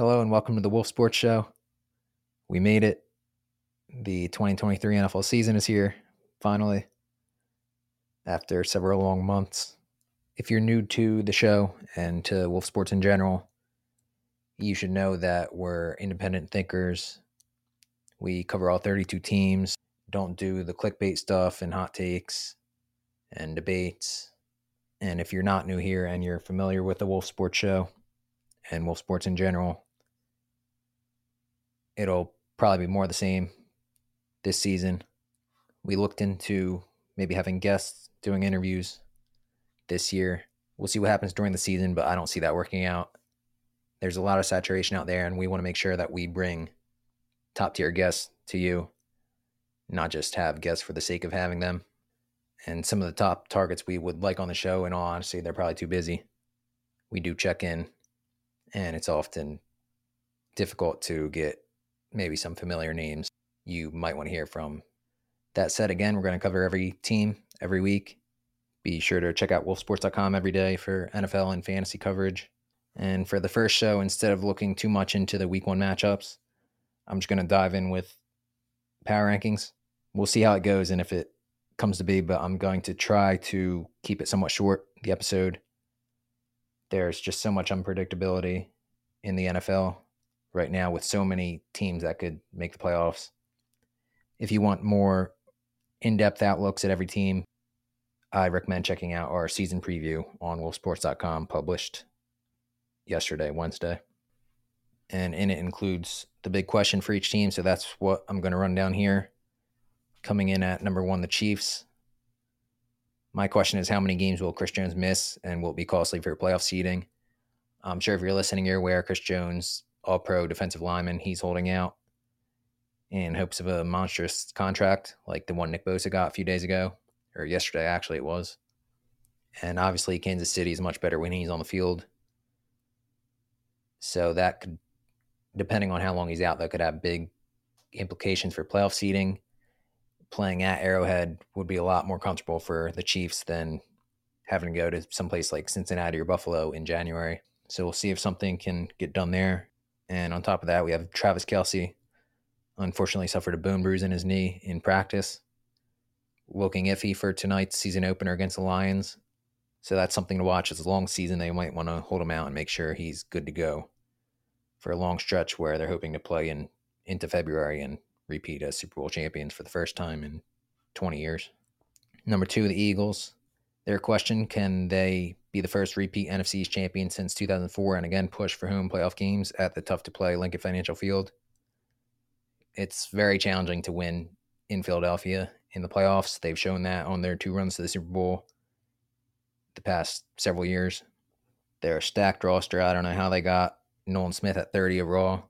Hello and welcome to the Wolf Sports Show. We made it. The 2023 NFL season is here, finally, after several long months. If you're new to the show and to Wolf Sports in general, you should know that we're independent thinkers. We cover all 32 teams, don't do the clickbait stuff and hot takes and debates. And if you're not new here and you're familiar with the Wolf Sports Show and Wolf Sports in general, it'll probably be more the same this season. We looked into maybe having guests doing interviews this year. We'll see what happens during the season, but I don't see that working out. There's a lot of saturation out there, and we want to make sure that we bring top-tier guests to you, not just have guests for the sake of having them. And some of the top targets we would like on the show, in all honesty, they're probably too busy. We do check in, and it's often difficult to get maybe some familiar names you might want to hear from. That said, again, we're going to cover every team every week. Be sure to check out WolfSports.com every day for NFL and fantasy coverage. And for the first show, instead of looking too much into the week one matchups, I'm just going to dive in with power rankings. We'll see how it goes and if it comes to be, but I'm going to try to keep it somewhat short, the episode. There's just so much unpredictability in the NFL right now with so many teams that could make the playoffs. If you want more in-depth outlooks at every team, I recommend checking out our season preview on WolfSports.com, published yesterday, Wednesday. And in it includes the big question for each team, so that's what I'm going to run down here. Coming in at number one, the Chiefs. My question is, how many games will Chris Jones miss, and will it be costly for playoff seeding? I'm sure if you're listening, you're aware Chris Jones, all-pro defensive lineman, he's holding out in hopes of a monstrous contract like the one Nick Bosa got a few days ago, or yesterday, actually, it was. And obviously, Kansas City is much better when he's on the field. So that could, depending on how long he's out, that could have big implications for playoff seeding. Playing at Arrowhead would be a lot more comfortable for the Chiefs than having to go to someplace like Cincinnati or Buffalo in January. So we'll see if something can get done there. And on top of that, we have Travis Kelce. Unfortunately, suffered a bone bruise in his knee in practice. Looking iffy for tonight's season opener against the Lions. So that's something to watch. It's a long season. They might want to hold him out and make sure he's good to go for a long stretch where they're hoping to play into February and repeat as Super Bowl champions for the first time in 20 years. Number two, the Eagles. Their question, can they be the first repeat NFC's champion since 2004 and again push for home playoff games at the tough-to-play Lincoln Financial Field? It's very challenging to win in Philadelphia in the playoffs. They've shown that on their two runs to the Super Bowl the past several years. They're a stacked roster. I don't know how they got Nolan Smith at 30 overall.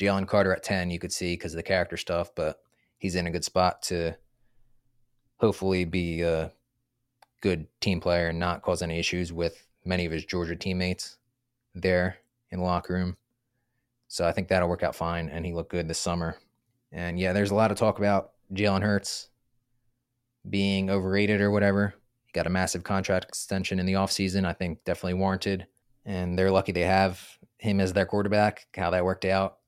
Jalen Carter at 10, you could see because of the character stuff, but he's in a good spot to hopefully be a good team player and not cause any issues with many of his Georgia teammates there in the locker room. So I think that'll work out fine, and he looked good this summer. And yeah, there's a lot of talk about Jalen Hurts being overrated or whatever. He got a massive contract extension in the offseason, I think definitely warranted. And they're lucky they have him as their quarterback, how that worked out.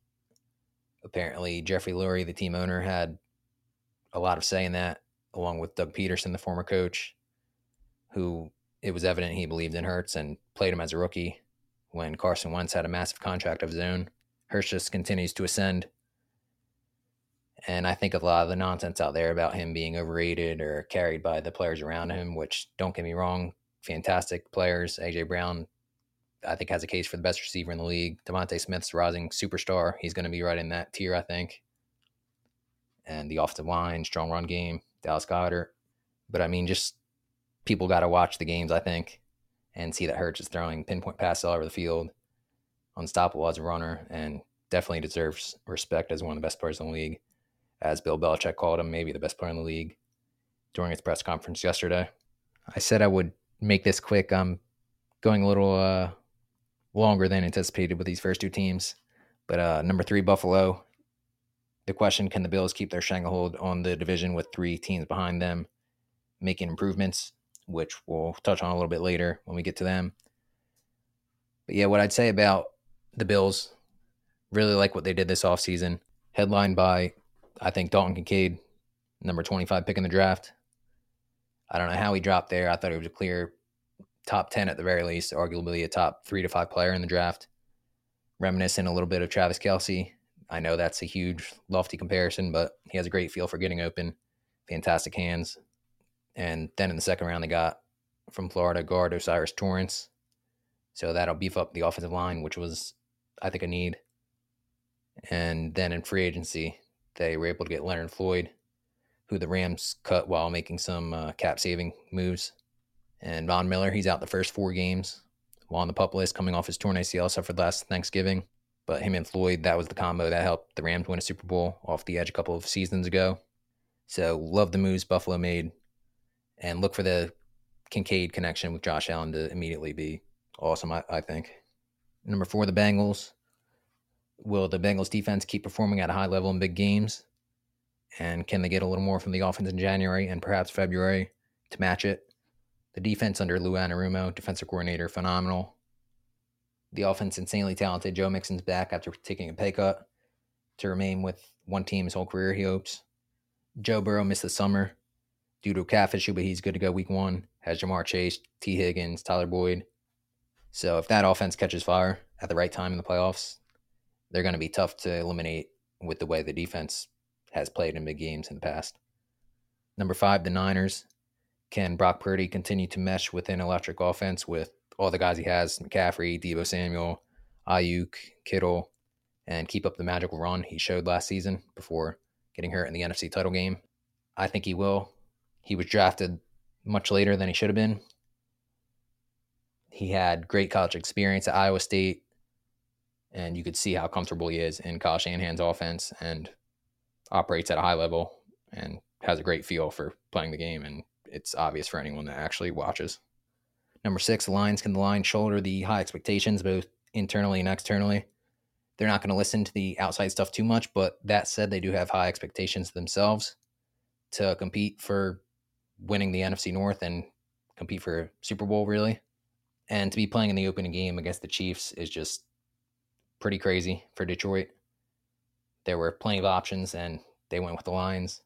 Apparently, Jeffrey Lurie, the team owner, had a lot of say in that, along with Doug Peterson, the former coach, who it was evident he believed in Hurts and played him as a rookie when Carson Wentz had a massive contract of his own. Hurts just continues to ascend. And I think a lot of the nonsense out there about him being overrated or carried by the players around him, which, don't get me wrong, fantastic players. A.J. Brown, I think, has a case for the best receiver in the league. Devontae Smith's rising superstar. He's going to be right in that tier, I think. And the offensive line, strong run game, Dallas Goddard. But, I mean, just people got to watch the games, I think, and see that Hurts is throwing pinpoint passes all over the field, unstoppable as a runner, and definitely deserves respect as one of the best players in the league. As Bill Belichick called him, maybe the best player in the league during his press conference yesterday. I said I would make this quick. I'm going a little longer than anticipated with these first two teams. But number three, Buffalo. The question, can the Bills keep their stranglehold on the division with three teams behind them making improvements, which we'll touch on a little bit later when we get to them. But yeah, what I'd say about the Bills Really like what they did this offseason. Headlined by, I think, Dalton Kincaid, number 25 pick in the draft. I don't know how he dropped there. I thought he was a clear top 10 at the very least, arguably a top 3 to 5 player in the draft. Reminiscent a little bit of Travis Kelce. I know that's a huge, lofty comparison, but he has a great feel for getting open, fantastic hands. And then in the second round, they got from Florida guard Osiris Torrance. So that'll beef up the offensive line, which was, I think, a need. And then in free agency, they were able to get Leonard Floyd, who the Rams cut while making some cap-saving moves. And Von Miller, he's out the first 4 games while on the PUP list, coming off his torn ACL suffered last Thanksgiving. But him and Floyd, that was the combo that helped the Rams win a Super Bowl off the edge a couple of seasons ago. So love the moves Buffalo made. And look for the Kincaid connection with Josh Allen to immediately be awesome, I think. Number 4, the Bengals. Will the Bengals defense keep performing at a high level in big games? And can they get a little more from the offense in January and perhaps February to match it? The defense under Lou Anarumo, defensive coordinator, phenomenal. The offense insanely talented. Joe Mixon's back after taking a pay cut to remain with one team his whole career, he hopes. Joe Burrow missed the summer due to a calf issue, but he's good to go week 1. Has Jamar Chase, T. Higgins, Tyler Boyd. So if that offense catches fire at the right time in the playoffs, they're going to be tough to eliminate with the way the defense has played in big games in the past. Number 5, the Niners. Can Brock Purdy continue to mesh with an electric offense with all the guys he has, McCaffrey, Debo Samuel, Ayuk, Kittle, and keep up the magical run he showed last season before getting hurt in the NFC title game? I think he will. He was drafted much later than he should have been. He had great college experience at Iowa State, and you could see how comfortable he is in Kyle Shanahan's offense and operates at a high level and has a great feel for playing the game, and it's obvious for anyone that actually watches. Number 6, Lions. Can the Lions shoulder the high expectations, both internally and externally? They're not going to listen to the outside stuff too much, but that said, they do have high expectations themselves to compete for winning the NFC North and compete for Super Bowl, really. And to be playing in the opening game against the Chiefs is just pretty crazy for Detroit. There were plenty of options, and they went with the Lions.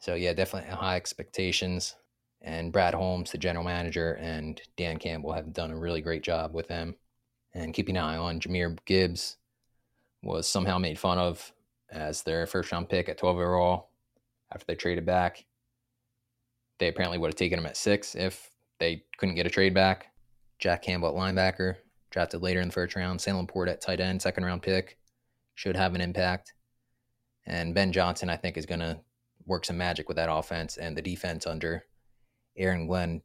So, yeah, definitely high expectations. And Brad Holmes, the general manager, and Dan Campbell have done a really great job with them. And keeping an eye on Jahmyr Gibbs, was somehow made fun of as their first-round pick at 12 overall after they traded back. They apparently would have taken him at 6 if they couldn't get a trade back. Jack Campbell at linebacker, drafted later in the first round. Salem Port at tight end, second-round pick, should have an impact. And Ben Johnson, I think, is going to work some magic with that offense, and the defense under Aaron Glenn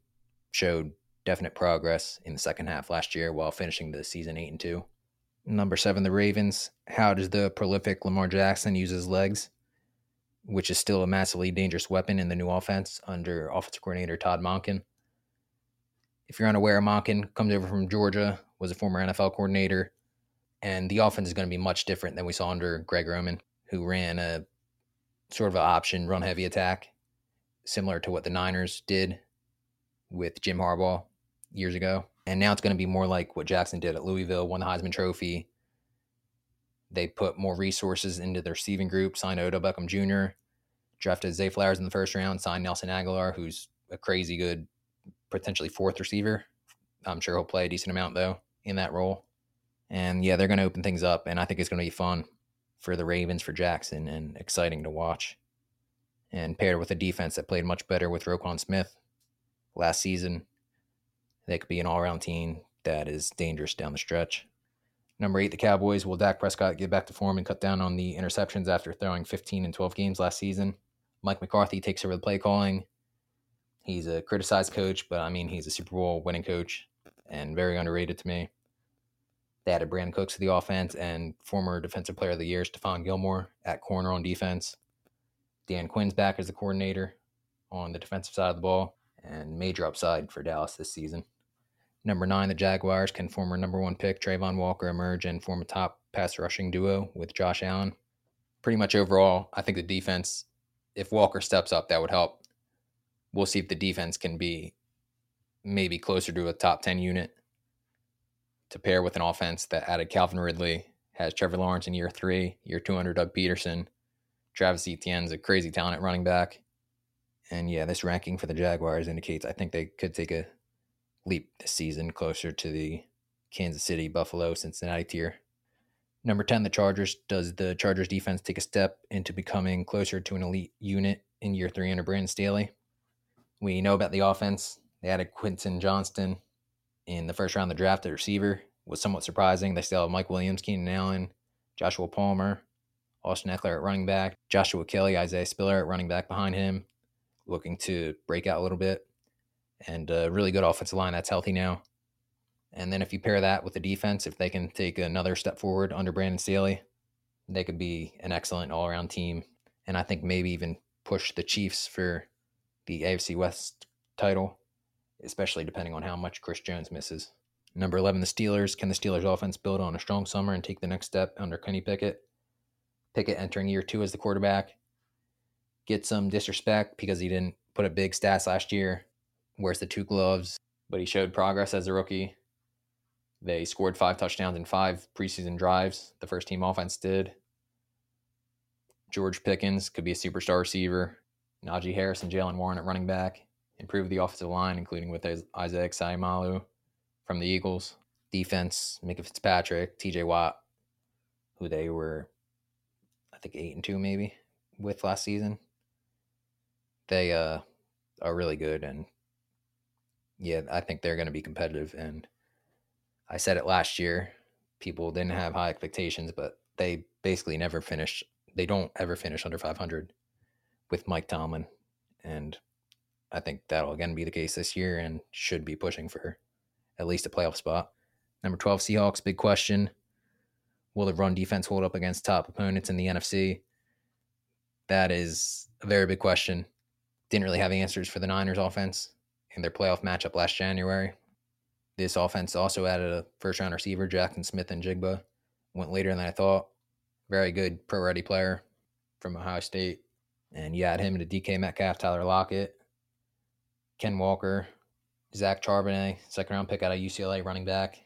showed definite progress in the second half last year while finishing the season 8-2. Number 7, the Ravens. How does the prolific Lamar Jackson use his legs, which is still a massively dangerous weapon in the new offense under offensive coordinator Todd Monken? If you're unaware, Monken comes over from Georgia, was a former NFL coordinator, and the offense is going to be much different than we saw under Greg Roman, who ran a sort of an option run-heavy attack, similar to what the Niners did with Jim Harbaugh years ago. And now it's going to be more like what Jackson did at Louisville, won the Heisman Trophy. They put more resources into their receiving group, signed Odell Beckham Jr., drafted Zay Flowers in the first round, signed Nelson Aguilar, who's a crazy good, potentially 4th receiver. I'm sure he'll play a decent amount, though, in that role. And, yeah, they're going to open things up, and I think it's going to be fun for the Ravens, for Jackson, and exciting to watch. And paired with a defense that played much better with Roquan Smith last season, they could be an all-around team that is dangerous down the stretch. Number 8, the Cowboys. Will Dak Prescott get back to form and cut down on the interceptions after throwing 15 in 12 games last season? Mike McCarthy takes over the play calling. He's a criticized coach, but, I mean, he's a Super Bowl winning coach and very underrated to me. They added Brandon Cooks to the offense and former Defensive Player of the Year Stephon Gilmore at corner on defense. Dan Quinn's back as the coordinator on the defensive side of the ball, and major upside for Dallas this season. Number 9, the Jaguars. Can former number 1 pick Trayvon Walker emerge and form a top pass rushing duo with Josh Allen? Pretty much overall, I think the defense, if Walker steps up, that would help. We'll see if the defense can be maybe closer to a top 10 unit to pair with an offense that added Calvin Ridley, has Trevor Lawrence in year 3, year 2 under Doug Peterson. Travis Etienne's a crazy talent at running back. And yeah, this ranking for the Jaguars indicates I think they could take a leap this season closer to the Kansas City, Buffalo, Cincinnati tier. Number 10, the Chargers. Does the Chargers defense take a step into becoming closer to an elite unit in year 3 under Brandon Staley? We know about the offense. They added Quinton Johnston in the first round of the draft at receiver. Was somewhat surprising. They still have Mike Williams, Keenan Allen, Joshua Palmer, Austin Eckler at running back, Joshua Kelly, Isaiah Spiller at running back behind him, looking to break out a little bit. And a really good offensive line that's healthy now. And then if you pair that with the defense, if they can take another step forward under Brandon Staley, they could be an excellent all-around team. And I think maybe even push the Chiefs for the AFC West title, especially depending on how much Chris Jones misses. Number 11, the Steelers. Can the Steelers offense build on a strong summer and take the next step under Kenny Pickett? Pickett entering year 2 as the quarterback. Get some disrespect because he didn't put up big stats last year. Wears the 2 gloves, but he showed progress as a rookie. They scored 5 touchdowns in 5 preseason drives. The first team offense did. George Pickens could be a superstar receiver. Najee Harris and Jalen Warren at running back. Improved the offensive line, including with Isaiah Seumalo from the Eagles. Defense, Micah Fitzpatrick, TJ Watt, who they were, I think, 8-2 maybe with last season. They are really good, and yeah, I think they're going to be competitive. And I said it last year, people didn't have high expectations, but they basically never finish. They don't ever finish under 500 with Mike Tomlin. And I think that'll again be the case this year and should be pushing for at least a playoff spot. Number 12, Seahawks. Big question. Will the run defense hold up against top opponents in the NFC? That is a very big question. Didn't really have answers for the Niners offense in their playoff matchup last January. This offense also added a first-round receiver, Jackson Smith and Jigba. Went later than I thought. Very good pro-ready player from Ohio State. And you add him to DK Metcalf, Tyler Lockett, Ken Walker, Zach Charbonnet, second-round pick out of UCLA running back.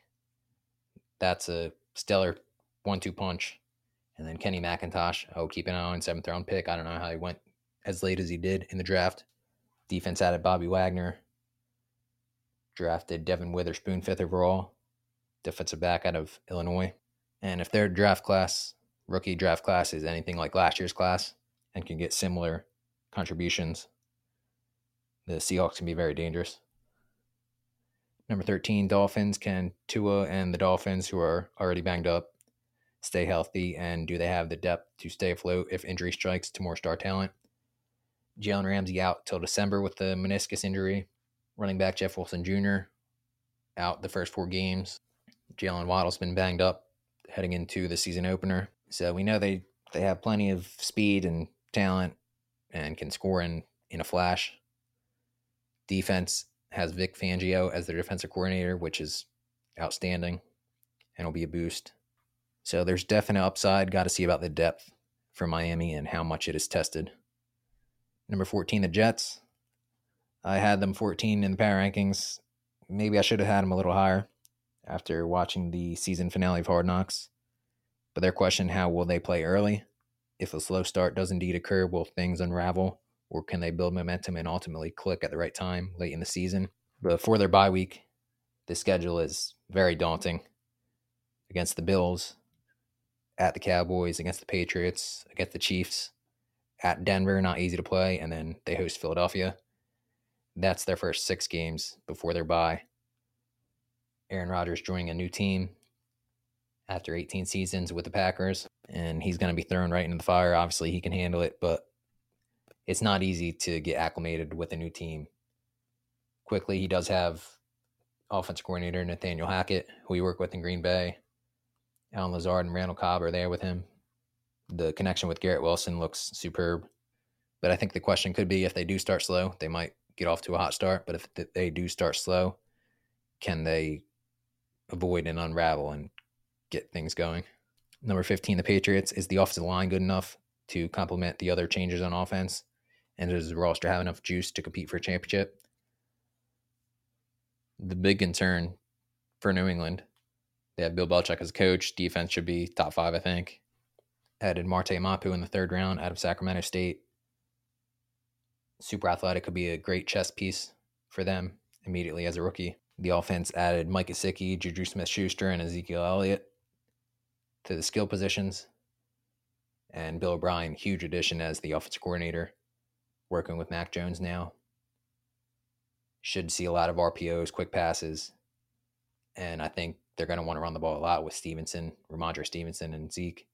That's a stellar 1-2 punch. And then Kenny McIntosh, I would keep an eye on, 7th-round pick. I don't know how he went as late as he did in the draft. Defense added Bobby Wagner. Drafted Devin Witherspoon 5th overall, defensive back out of Illinois. And if their draft class, rookie draft class, is anything like last year's class and can get similar contributions, the Seahawks can be very dangerous. Number 13, Dolphins. Can Tua and the Dolphins, who are already banged up, stay healthy? And do they have the depth to stay afloat if injury strikes to more star talent? Jalen Ramsey out till December with the meniscus injury. Running back Jeff Wilson Jr. out the first 4 games. Jalen Waddle's been banged up heading into the season opener. So we know they have plenty of speed and talent and can score in a flash. Defense has Vic Fangio as their defensive coordinator, which is outstanding and will be a boost. So there's definite upside. Got to see about the depth for Miami and how much it is tested. Number 14, the Jets. I had them 14 in the power rankings. Maybe I should have had them a little higher after watching the season finale of Hard Knocks. But they're questioning, how will they play early? If a slow start does indeed occur, will things unravel? Or can they build momentum and ultimately click at the right time late in the season? Before their bye week, the schedule is very daunting. Against the Bills, at the Cowboys, against the Patriots, against the Chiefs, at Denver, not easy to play, and then they host Philadelphia. That's their first 6 games before their bye. Aaron Rodgers joining a new team after 18 seasons with the Packers, and he's going to be thrown right into the fire. Obviously, he can handle it, but it's not easy to get acclimated with a new team quickly. He does have offensive coordinator Nathaniel Hackett, who he worked with in Green Bay. Allen Lazard and Randall Cobb are there with him. The connection with Garrett Wilson looks superb. But I think the question could be, if they do start slow, they might get off to a hot start, but if they do start slow, can they avoid and unravel and get things going? Number 15, the Patriots. Is the offensive line good enough to complement the other changes on offense? And does the roster have enough juice to compete for a championship? The big concern for New England They have Bill Belichick as a coach. Defense should be top five, I think. Added Marte Mapu in the third round out of Sacramento State. Super athletic, could be a great chess piece for them immediately as a rookie. The offense added Mike Gesicki, Juju Smith-Schuster, and Ezekiel Elliott to the skill positions. And Bill O'Brien, huge addition as the offensive coordinator, working with Mac Jones now. Should see a lot of RPOs, quick passes. And I think they're going to want to run the ball a lot with Stevenson, Ramondre Stevenson, and Zeke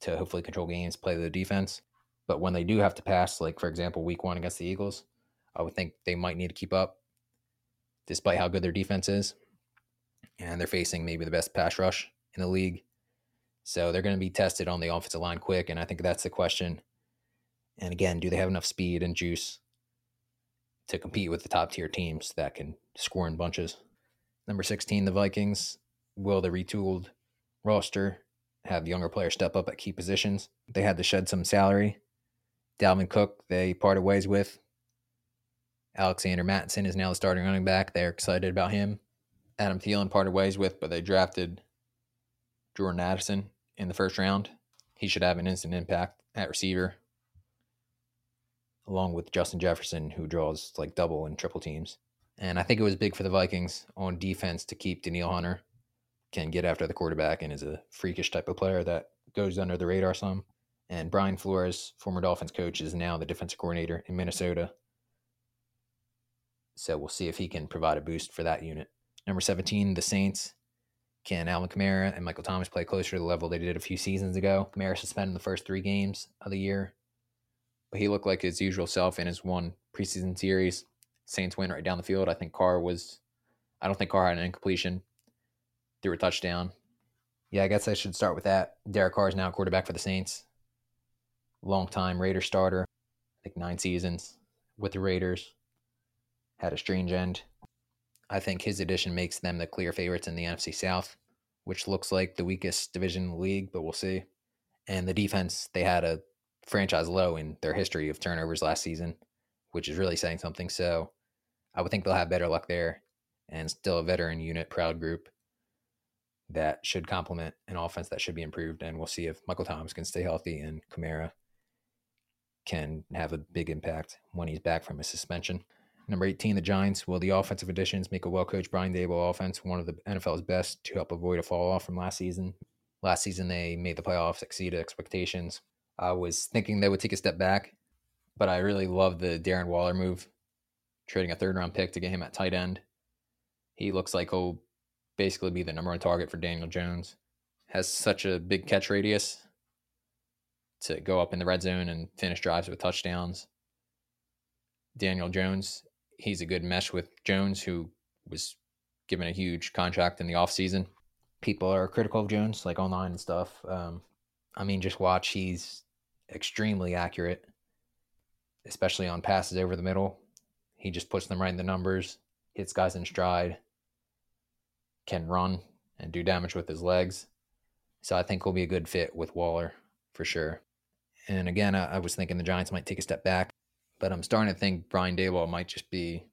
to hopefully control games, play the defense. But when they do have to pass, like, for example, week one against the Eagles, I would think they might need to keep up despite how good their defense is. And they're facing maybe the best pass rush in the league. So they're going to be tested on the offensive line quick, and I think that's the question. And again, do they have enough speed and juice to compete with the top-tier teams that can score in bunches? Number 16, the Vikings. Will the retooled roster have younger players step up at key positions? They had to shed some salary. Dalvin Cook, they parted ways with. Alexander Mattison is now the starting running back. They're excited about him. Adam Thielen parted ways with, but they drafted Jordan Addison in the first round. He should have an instant impact at receiver, along with Justin Jefferson, who draws like double and triple teams. And I think it was big for the Vikings on defense to keep Danielle Hunter, can get after the quarterback and is a freakish type of player that goes under the radar some. And Brian Flores, former Dolphins coach, is now the defensive coordinator in Minnesota. So we'll see if he can provide a boost for that unit. Number 17, the Saints. Can Alvin Kamara and Michael Thomas play closer to the level they did a few seasons ago? Kamara suspended the first three games of the year, but he looked like his usual self in his one preseason series. Saints win right down the field. I don't think Carr had an incompletion. Threw a touchdown. Yeah, I guess I should start with that. Derek Carr is now quarterback for the Saints. Longtime Raiders starter. I think 9 seasons with the Raiders. Had a strange end. I think his addition makes them the clear favorites in the NFC South, which looks like the weakest division in the league, but we'll see. And the defense, they had a franchise low in their history of turnovers last season, which is really saying something. So I would think they'll have better luck there, and still a veteran unit, proud group that should complement an offense that should be improved. And we'll see if Michael Thomas can stay healthy and Kamara can have a big impact when he's back from his suspension. Number 18, the Giants. Will the offensive additions make a well-coached Brian Daboll offense one of the NFL's best to help avoid a fall-off from last season? Last season, they made the playoffs, exceeded expectations. I was thinking they would take a step back, but I really love the Darren Waller move, trading a third-round pick to get him at tight end. He looks like he'll basically be the number one target for Daniel Jones. Has such a big catch radius to go up in the red zone and finish drives with touchdowns. Daniel Jones, he's a good mesh with Jones, who was given a huge contract in the offseason. People are critical of Jones, like online and stuff. Just watch. He's extremely accurate, especially on passes over the middle. He just puts them right in the numbers, hits guys in stride, can run and do damage with his legs. So I think he'll be a good fit with Waller for sure. And again, I was thinking the Giants might take a step back, but I'm starting to think Brian Daboll might just be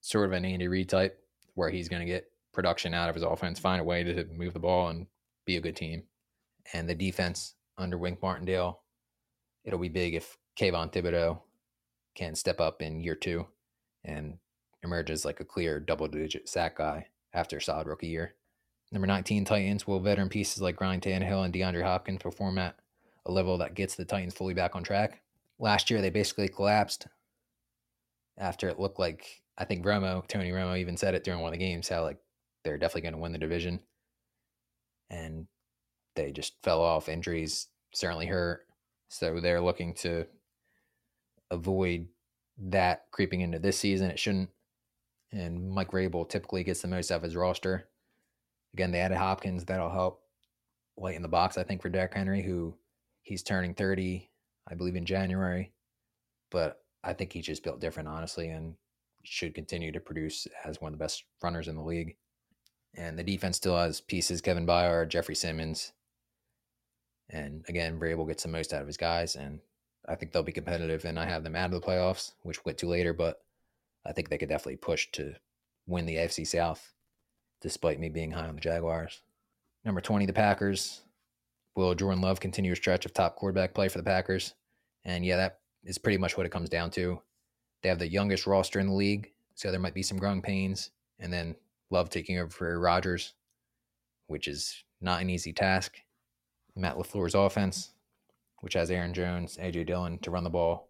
sort of an Andy Reid type, where he's going to get production out of his offense, find a way to move the ball and be a good team. And the defense under Wink Martindale, it'll be big if Kayvon Thibodeau can step up in year 2 and emerges like a clear double-digit sack guy after a solid rookie year. Number 19, Titans. Will veteran pieces like Ryan Tannehill and DeAndre Hopkins perform at a level that gets the Titans fully back on track? Last year, they basically collapsed after it looked like, I think Tony Romo even said it during one of the games, how like they're definitely going to win the division. And they just fell off. Injuries certainly hurt. So they're looking to avoid that creeping into this season. It shouldn't. And Mike Rabel typically gets the most out of his roster. Again, they added Hopkins. That'll help lighten the box, I think, for Derrick Henry, who he's turning 30, I believe, in January. But I think he's just built different, honestly, and should continue to produce as one of the best runners in the league. And the defense still has pieces, Kevin Byard, Jeffrey Simmons. And again, Vrabel gets the most out of his guys, and I think they'll be competitive, and I have them out of the playoffs, which we'll get to later, but I think they could definitely push to win the AFC South despite me being high on the Jaguars. Number 20, the Packers. Will Jordan Love continue a stretch of top quarterback play for the Packers? And yeah, that is pretty much what it comes down to. They have the youngest roster in the league, so there might be some growing pains. And then Love taking over for Rodgers, which is not an easy task. Matt LaFleur's offense, which has Aaron Jones, A.J. Dillon to run the ball.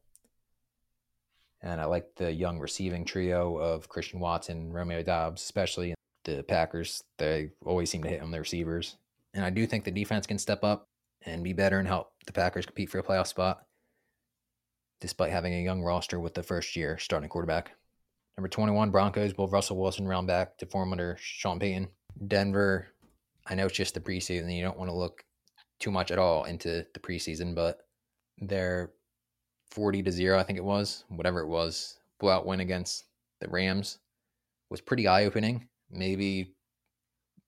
And I like the young receiving trio of Christian Watson, Romeo Doubs, especially the Packers. They always seem to hit on the receivers. And I do think the defense can step up and be better and help the Packers compete for a playoff spot, despite having a young roster with the first-year starting quarterback. Number 21, Broncos. Will Russell Wilson round back to form under Sean Payton? Denver, I know it's just the preseason, and you don't want to look too much at all into the preseason, but they're 40-0, I think it was, whatever it was, blowout win against the Rams was pretty eye-opening. Maybe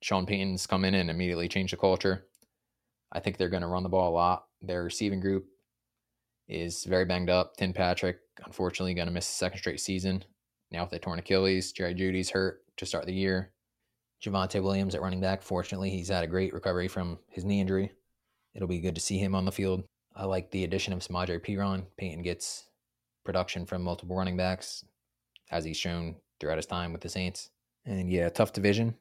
Sean Payton's come in and immediately changed the culture. I think they're going to run the ball a lot. Their receiving group is very banged up. Tim Patrick, unfortunately, going to miss his second straight season. Now with a torn Achilles, Jerry Jeudy's hurt to start the year. Javonte Williams at running back. Fortunately, he's had a great recovery from his knee injury. It'll be good to see him on the field. I like the addition of Samaje Perine. Payton gets production from multiple running backs, as he's shown throughout his time with the Saints. And yeah, tough division.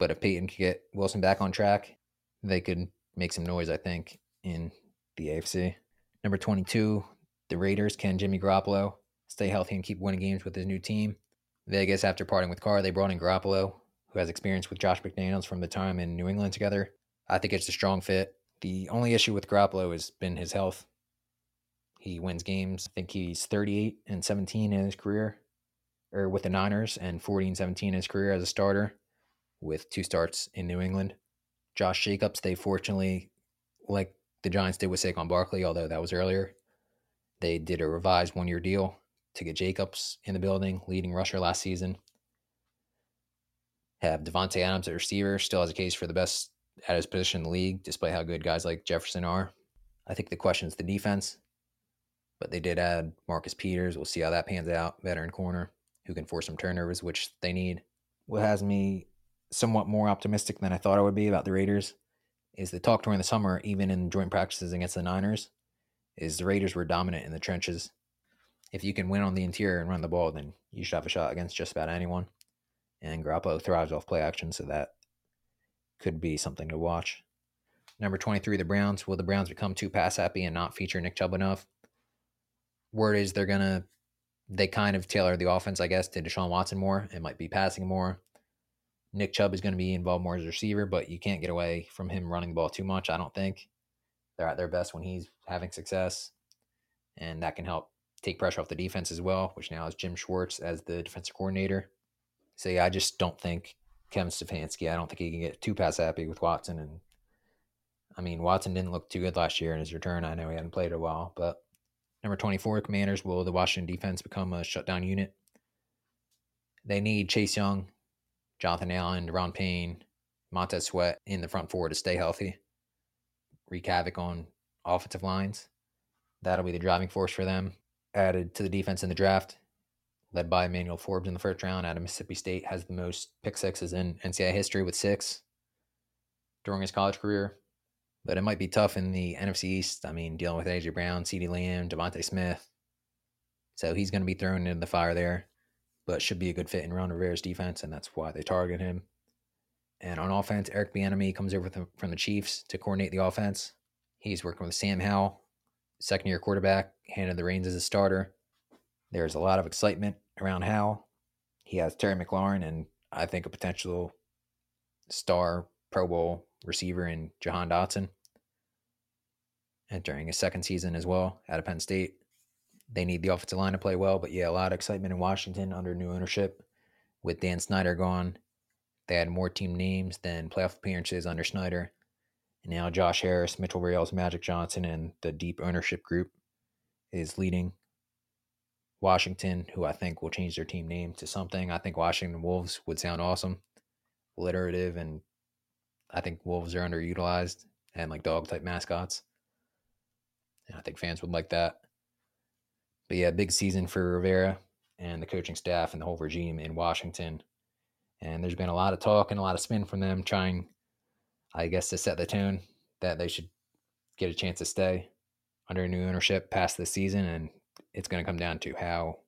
But if Payton can get Wilson back on track, they could make some noise, I think, in the AFC. Number 22, the Raiders. Can Jimmy Garoppolo stay healthy and keep winning games with his new team? Vegas, after parting with Carr, they brought in Garoppolo, who has experience with Josh McDaniels from the time in New England together. I think it's a strong fit. The only issue with Garoppolo has been his health. He wins games. I think he's 38-17 in his career, or with the Niners, and 14-17 in his career as a starter, with two starts in New England. Josh Jacobs, they fortunately, like the Giants did with Saquon Barkley, although that was earlier, they did a revised one-year deal to get Jacobs in the building, leading rusher last season. Have Devontae Adams at receiver, still has a case for the best at his position in the league, despite how good guys like Jefferson are. I think the question is the defense, but they did add Marcus Peters. We'll see how that pans out. Veteran corner who can force some turnovers, which they need. What has me somewhat more optimistic than I thought I would be about the Raiders is the talk during the summer, even in joint practices against the Niners, is the Raiders were dominant in the trenches. If you can win on the interior and run the ball, then you should have a shot against just about anyone. And Garoppolo thrives off play action, so that could be something to watch. Number 23, the Browns. Will the Browns become too pass-happy and not feature Nick Chubb enough? Word is they're going to, they kind of tailor the offense, I guess, to Deshaun Watson more. It might be passing more. Nick Chubb is going to be involved more as a receiver, but you can't get away from him running the ball too much, I don't think. They're at their best when he's having success, and that can help take pressure off the defense as well, which now is Jim Schwartz as the defensive coordinator. So yeah, I just don't think Kevin Stefanski, I don't think he can get too pass-happy with Watson. And I mean, Watson didn't look too good last year in his return. I know he hadn't played a while, but number 24, Commanders. Will the Washington defense become a shutdown unit? They need Chase Young, Jonathan Allen, Deron Payne, Montez Sweat in the front four to stay healthy, wreak havoc on offensive lines. That'll be the driving force for them. Added to the defense in the draft, led by Emmanuel Forbes in the first round out of Mississippi State, has the most pick sixes in NCAA history with 6 during his college career. But it might be tough in the NFC East. I mean, dealing with A.J. Brown, CeeDee Lamb, Devontae Smith. So he's going to be thrown into the fire there, but should be a good fit in Ron Rivera's defense, and that's why they target him. And on offense, Eric Bieniemy comes over from the Chiefs to coordinate the offense. He's working with Sam Howell, second-year quarterback, handed the reins as a starter. There's a lot of excitement around Howell. He has Terry McLaurin and I think a potential star Pro Bowl receiver in Jahan Dotson, entering his second season as well out of Penn State. They need the offensive line to play well, but yeah, a lot of excitement in Washington under new ownership. With Dan Snyder gone, they had more team names than playoff appearances under Snyder. And now Josh Harris, Mitchell Rales, Magic Johnson, and the deep ownership group is leading Washington, who I think will change their team name to something. I think Washington Wolves would sound awesome, alliterative, and I think wolves are underutilized and like dog-type mascots. And I think fans would like that. But yeah, big season for Rivera and the coaching staff and the whole regime in Washington. And there's been a lot of talk and a lot of spin from them trying, I guess, to set the tone that they should get a chance to stay under new ownership past this season. And it's going to come down to how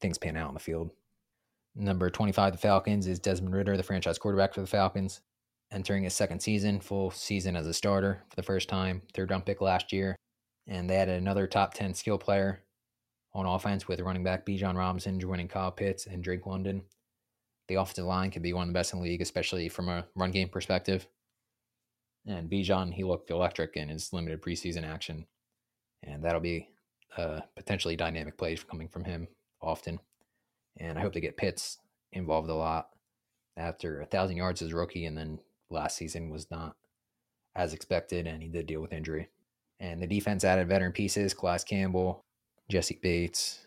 things pan out on the field. Number 25, the Falcons, is Desmond Ridder, the franchise quarterback for the Falcons, entering his second season, full season as a starter for the first time, third-round pick last year. And they added another top 10 skill player on offense with running back Bijan Robinson joining Kyle Pitts and Drake London. The offensive line could be one of the best in the league, especially from a run game perspective. And Bijan, he looked electric in his limited preseason action. And that'll be potentially dynamic plays coming from him often. And I hope they get Pitts involved a lot. After 1,000 yards as a rookie, and then last season was not as expected, and he did deal with injury. And the defense added veteran pieces, Calais Campbell, Jesse Bates.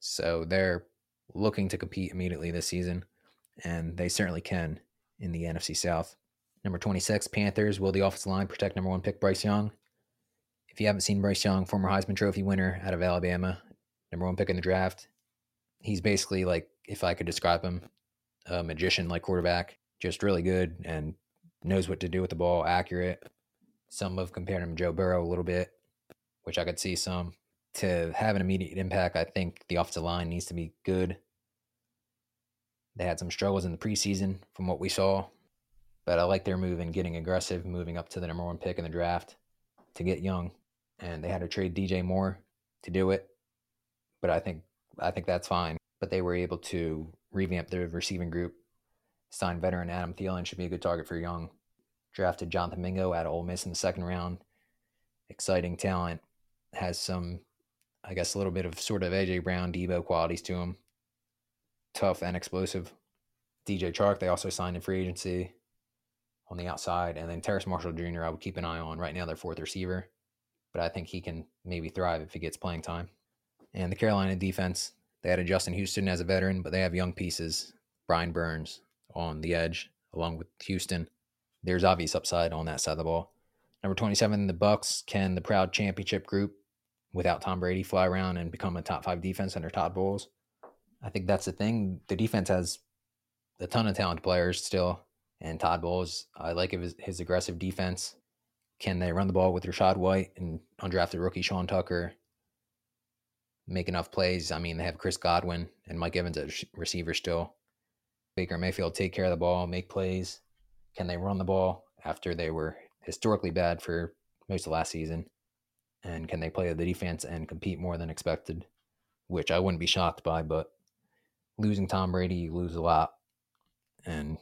So they're looking to compete immediately this season, and they certainly can in the NFC South. Number 26, Panthers. Will the offensive line protect number one pick Bryce Young? If you haven't seen Bryce Young, former Heisman Trophy winner out of Alabama, number one pick in the draft, he's basically like, if I could describe him, a magician-like quarterback, just really good and knows what to do with the ball, accurate. Some have compared him to Joe Burrow a little bit, which I could see some. To have an immediate impact, I think the offensive line needs to be good. They had some struggles in the preseason from what we saw, but I like their move in getting aggressive, moving up to the number one pick in the draft to get Young. And they had to trade DJ Moore to do it, but I think that's fine. But they were able to revamp their receiving group. Signed veteran Adam Thielen, should be a good target for Young. Drafted Jonathan Mingo out of Ole Miss in the second round. Exciting talent. Has some, I guess, a little bit of sort of A.J. Brown, Debo qualities to him. Tough and explosive. DJ Chark, they also signed in free agency on the outside. And then Terrace Marshall Jr., I would keep an eye on. Right now, their fourth receiver. But I think he can maybe thrive if he gets playing time. And the Carolina defense, they added Justin Houston as a veteran, but they have young pieces. Brian Burns on the edge, along with Houston. There's obvious upside on that side of the ball. Number 27, the Bucs. Can the proud championship group, without Tom Brady, fly around and become a top five defense under Todd Bowles? I think that's the thing. The defense has a ton of talented players still, and Todd Bowles, I like his aggressive defense. Can they run the ball with Rachaad White and undrafted rookie Sean Tucker? Make enough plays. I mean, they have Chris Godwin and Mike Evans as receiver still. Baker Mayfield take care of the ball, make plays. Can they run the ball after they were historically bad for most of last season? And can they play the defense and compete more than expected? Which I wouldn't be shocked by, but losing Tom Brady, you lose a lot. And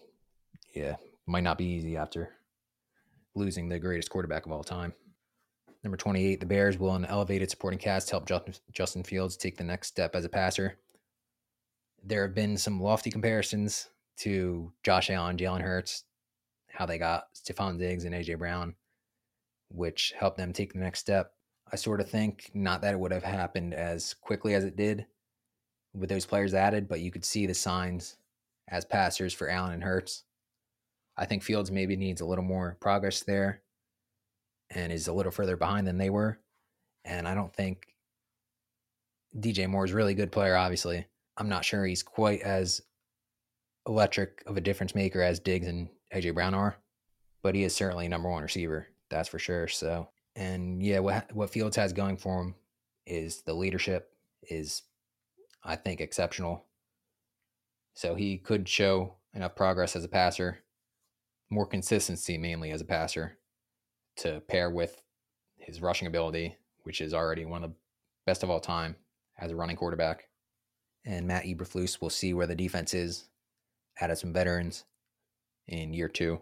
yeah, might not be easy after losing the greatest quarterback of all time. Number 28, the Bears. Will an elevated supporting cast help Justin Fields take the next step as a passer? There have been some lofty comparisons to Josh Allen, Jalen Hurts, how they got Stephon Diggs and A.J. Brown, which helped them take the next step. I sort of think not that it would have happened as quickly as it did with those players added, but you could see the signs as passers for Allen and Hurts. I think Fields maybe needs a little more progress there, and is a little further behind than they were. And I don't think DJ Moore is a really good player, obviously. I'm not sure he's quite as electric of a difference maker as Diggs and A.J. Brown are, but he is certainly number one receiver. That's for sure. So, and yeah, what Fields has going for him is the leadership is, I think, exceptional. So he could show enough progress as a passer, more consistency mainly as a passer, to pair with his rushing ability, which is already one of the best of all time as a running quarterback. And Matt Eberflus will see where the defense is. Added some veterans in year two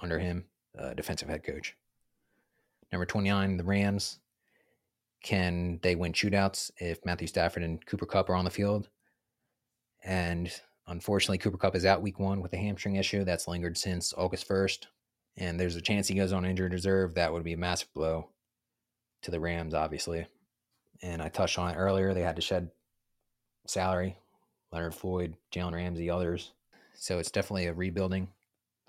under him, defensive head coach. Number 29, the Rams. Can they win shootouts if Matthew Stafford and Cooper Kupp are on the field? And unfortunately, Cooper Kupp is out week one with a hamstring issue that's lingered since August 1st. And there's a chance he goes on injured reserve. That would be a massive blow to the Rams, obviously. And I touched on it earlier. They had to shed salary. Leonard Floyd, Jalen Ramsey, others. So it's definitely a rebuilding,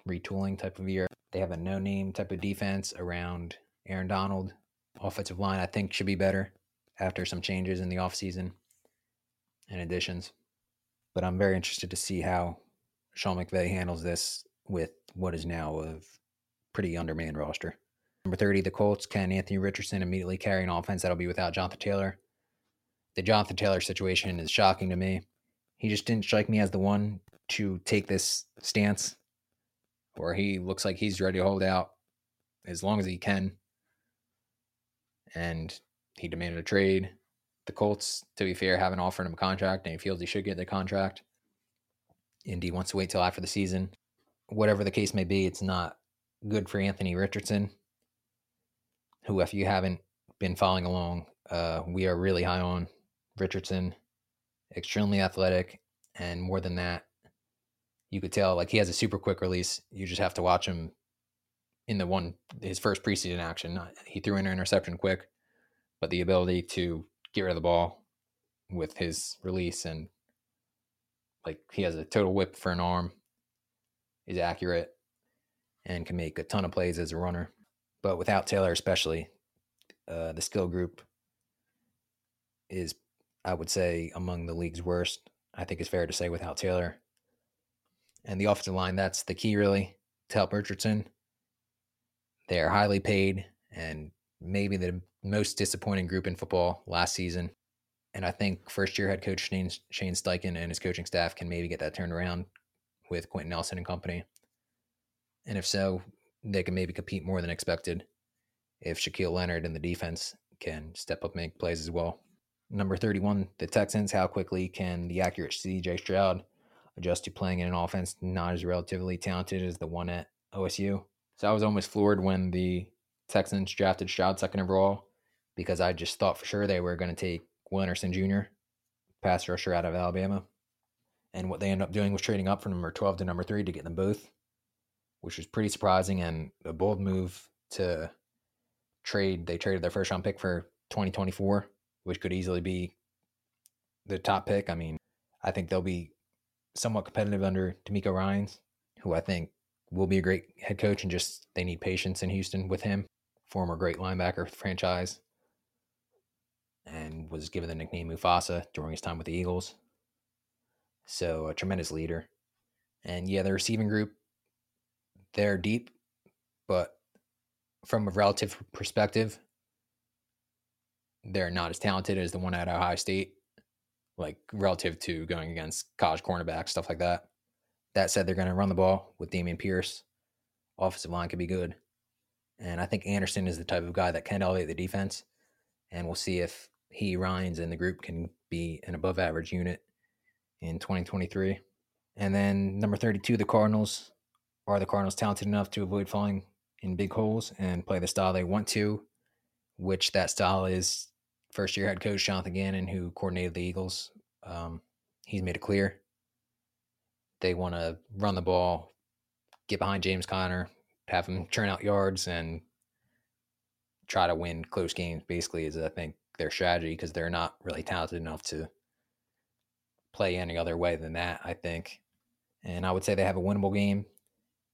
retooling type of year. They have a no-name type of defense around Aaron Donald. Offensive line, I think, should be better after some changes in the offseason and additions. But I'm very interested to see how Sean McVay handles this with what is now a pretty undermanned roster. Number 30, the Colts. Can Anthony Richardson immediately carry an offense that'll be without Jonathan Taylor? The Jonathan Taylor situation is shocking to me. He just didn't strike me as the one to take this stance, or he looks like he's ready to hold out as long as he can. And he demanded a trade. The Colts, to be fair, haven't offered him a contract, and he feels he should get the contract. Indy wants to wait till after the season. Whatever the case may be, it's not good for Anthony Richardson, who, if you haven't been following along, we are really high on Richardson. Extremely athletic, and more than that, you could tell like he has a super quick release. You just have to watch him in his first preseason action. He threw in an interception quick, but the ability to get rid of the ball with his release, and like he has a total whip for an arm, is accurate, and can make a ton of plays as a runner. But without Taylor especially, the skill group is, I would say, among the league's worst. I think it's fair to say without Taylor. And the offensive line, that's the key really to help Richardson. They're highly paid and maybe the most disappointing group in football last season. And I think first-year head coach Shane Steichen and his coaching staff can maybe get that turned around with Quentin Nelson and company. And if so, they can maybe compete more than expected if Shaquille Leonard and the defense can step up and make plays as well. Number 31, the Texans. How quickly can the accurate CJ Stroud adjust to playing in an offense not as relatively talented as the one at OSU? So I was almost floored when the Texans drafted Stroud second overall, because I just thought for sure they were going to take Will Anderson Jr., pass rusher out of Alabama. And what they ended up doing was trading up from number 12 to number 3 to get them both, which was pretty surprising and a bold move to trade. They traded their first round pick for 2024, which could easily be the top pick. I mean, I think they'll be somewhat competitive under DeMeco Ryans, who I think will be a great head coach, and just they need patience in Houston with him, former great linebacker of the franchise, and was given the nickname Mufasa during his time with the Eagles. So a tremendous leader. And yeah, the receiving group, they're deep, but from a relative perspective, they're not as talented as the one at Ohio State, like relative to going against college cornerbacks, stuff like that. That said, they're going to run the ball with Damian Pierce. Offensive line could be good. And I think Anderson is the type of guy that can elevate the defense. And we'll see if he, Ryans, and the group can be an above-average unit in 2023. And then number 32, the Cardinals. Are the Cardinals talented enough to avoid falling in big holes and play the style they want to, which that style is first-year head coach Jonathan Gannon, who coordinated the Eagles. He's made it clear. They want to run the ball, get behind James Conner, have him churn out yards, and try to win close games, basically, is, I think, their strategy, because they're not really talented enough to play any other way than that, I think. And I would say they have a winnable game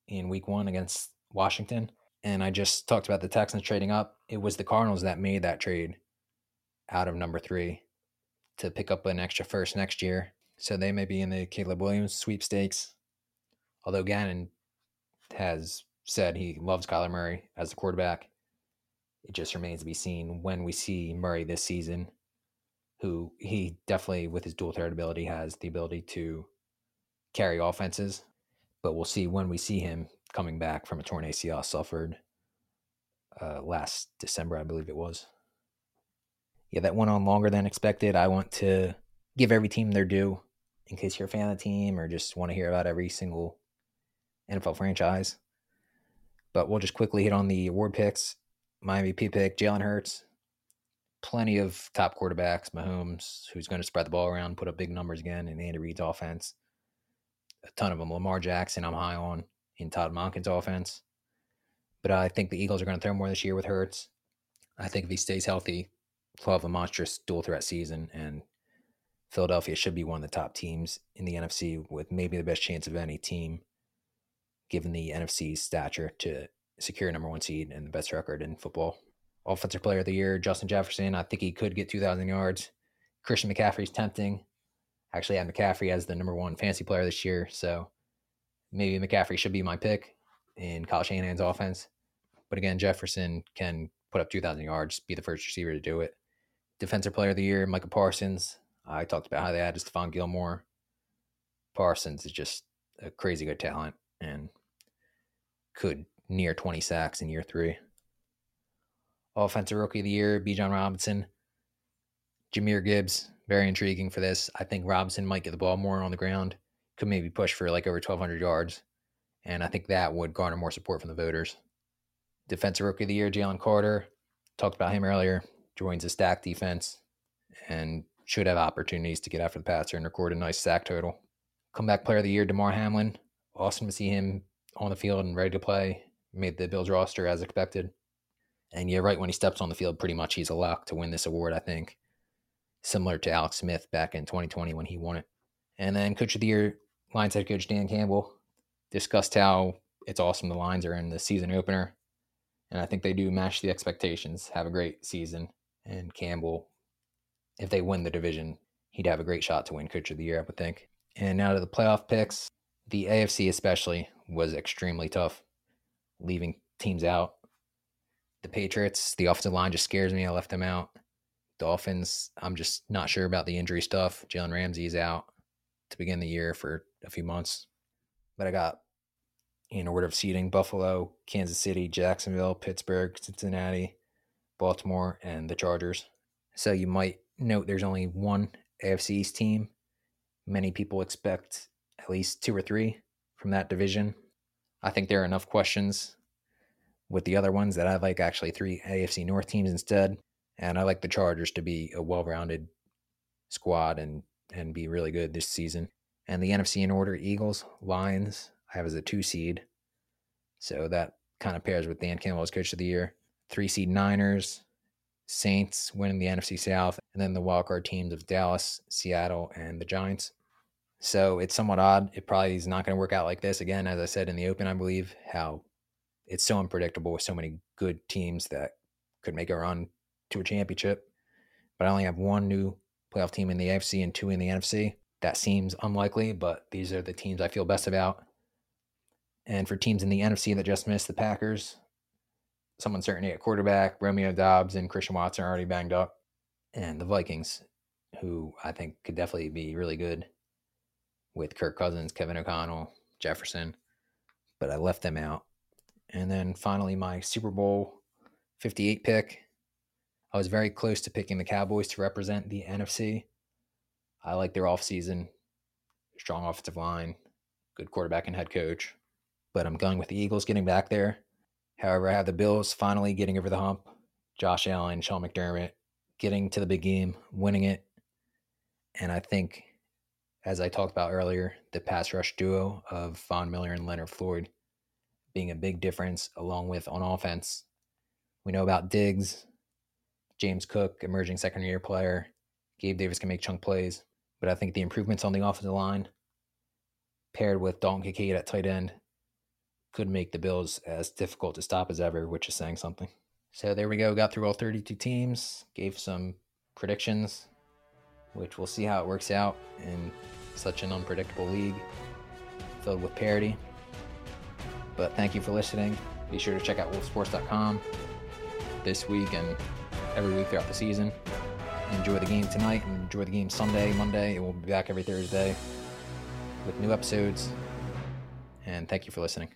in week one against Washington. And I just talked about the Texans trading up. It was the Cardinals that made that trade out of number 3 to pick up an extra first next year. So they may be in the Caleb Williams sweepstakes, although Gannon has said he loves Kyler Murray as the quarterback. It just remains to be seen when we see Murray this season, who he definitely, with his dual threat ability, has the ability to carry offenses. But we'll see when we see him coming back from a torn ACL suffered last December, I believe it was. Yeah, that went on longer than expected. I want to give every team their due in case you're a fan of the team or just want to hear about every single NFL franchise. But we'll just quickly hit on the award picks. My MVP pick, Jalen Hurts. Plenty of top quarterbacks. Mahomes, who's going to spread the ball around, put up big numbers again in Andy Reid's offense. A ton of them. Lamar Jackson, I'm high on in Todd Monken's offense. But I think the Eagles are going to throw more this year with Hurts. I think if he stays healthy, he'll have a monstrous dual threat season, and Philadelphia should be one of the top teams in the NFC with maybe the best chance of any team, given the NFC's stature to secure number 1 seed and the best record in football. Offensive player of the year, Justin Jefferson. I think he could get 2,000 yards. Christian McCaffrey's tempting. Actually, I had McCaffrey as the number 1 fantasy player this year, so maybe McCaffrey should be my pick in Kyle Shanahan's offense. But again, Jefferson can put up 2,000 yards, be the first receiver to do it. Defensive Player of the Year, Micah Parsons. I talked about how they added Stephon Gilmore. Parsons is just a crazy good talent and could near 20 sacks in year three. Offensive Rookie of the Year, Bijan Robinson. Jahmyr Gibbs, very intriguing for this. I think Robinson might get the ball more on the ground, could maybe push for like over 1,200 yards, and I think that would garner more support from the voters. Defensive Rookie of the Year, Jalen Carter. Talked about him earlier. Joins a stacked defense and should have opportunities to get after the passer and record a nice sack total. Comeback Player of the Year, DeMar Hamlin. Awesome to see him on the field and ready to play. Made the Bills roster as expected. And yeah, right when he steps on the field, pretty much he's a lock to win this award, I think. Similar to Alex Smith back in 2020 when he won it. And then Coach of the Year, Lions head coach Dan Campbell. Discussed how it's awesome the Lions are in the season opener. And I think they do match the expectations, have a great season. And Campbell, if they win the division, he'd have a great shot to win Coach of the Year, I would think. And now to the playoff picks. The AFC especially was extremely tough, leaving teams out. The Patriots, the offensive line just scares me. I left them out. Dolphins, I'm just not sure about the injury stuff. Jalen Ramsey's out to begin the year for a few months. But I got, in order of seeding, Buffalo, Kansas City, Jacksonville, Pittsburgh, Cincinnati, Baltimore, and the Chargers. So you might note there's only one AFC East team. Many people expect at least two or three from that division. I think there are enough questions with the other ones that I like actually three AFC North teams instead. And I like the Chargers to be a well-rounded squad and be really good this season. And the NFC in order, Eagles, Lions, I have as a 2 seed. So that kind of pairs with Dan Campbell as Coach of the Year. 3 seed Niners, Saints winning the NFC South, and then the wildcard teams of Dallas, Seattle, and the Giants. So it's somewhat odd. It probably is not going to work out like this. Again, as I said in the open, I believe, how it's so unpredictable with so many good teams that could make a run to a championship. But I only have one new playoff team in the AFC and 2 in the NFC. That seems unlikely, but these are the teams I feel best about. And for teams in the NFC that just missed, the Packers, some uncertainty at quarterback. Romeo Doubs and Christian Watson are already banged up. And the Vikings, who I think could definitely be really good with Kirk Cousins, Kevin O'Connell, Jefferson. But I left them out. And then finally, my Super Bowl 58 pick. I was very close to picking the Cowboys to represent the NFC. I like their offseason, strong offensive line, good quarterback and head coach. But I'm going with the Eagles getting back there. However, I have the Bills finally getting over the hump. Josh Allen, Sean McDermott, getting to the big game, winning it. And I think, as I talked about earlier, the pass rush duo of Von Miller and Leonard Floyd being a big difference, along with on offense. We know about Diggs, James Cook, emerging second-year player. Gabe Davis can make chunk plays. But I think the improvements on the offensive line, paired with Dalton Kincaid at tight end, could make the Bills as difficult to stop as ever, which is saying something. So there we go. Got through all 32 teams, gave some predictions, which we'll see how it works out in such an unpredictable league filled with parity. But thank you for listening. Be sure to check out WolfSports.com this week and every week throughout the season. Enjoy the game tonight and enjoy the game Sunday, Monday. It will be back every Thursday with new episodes. And thank you for listening.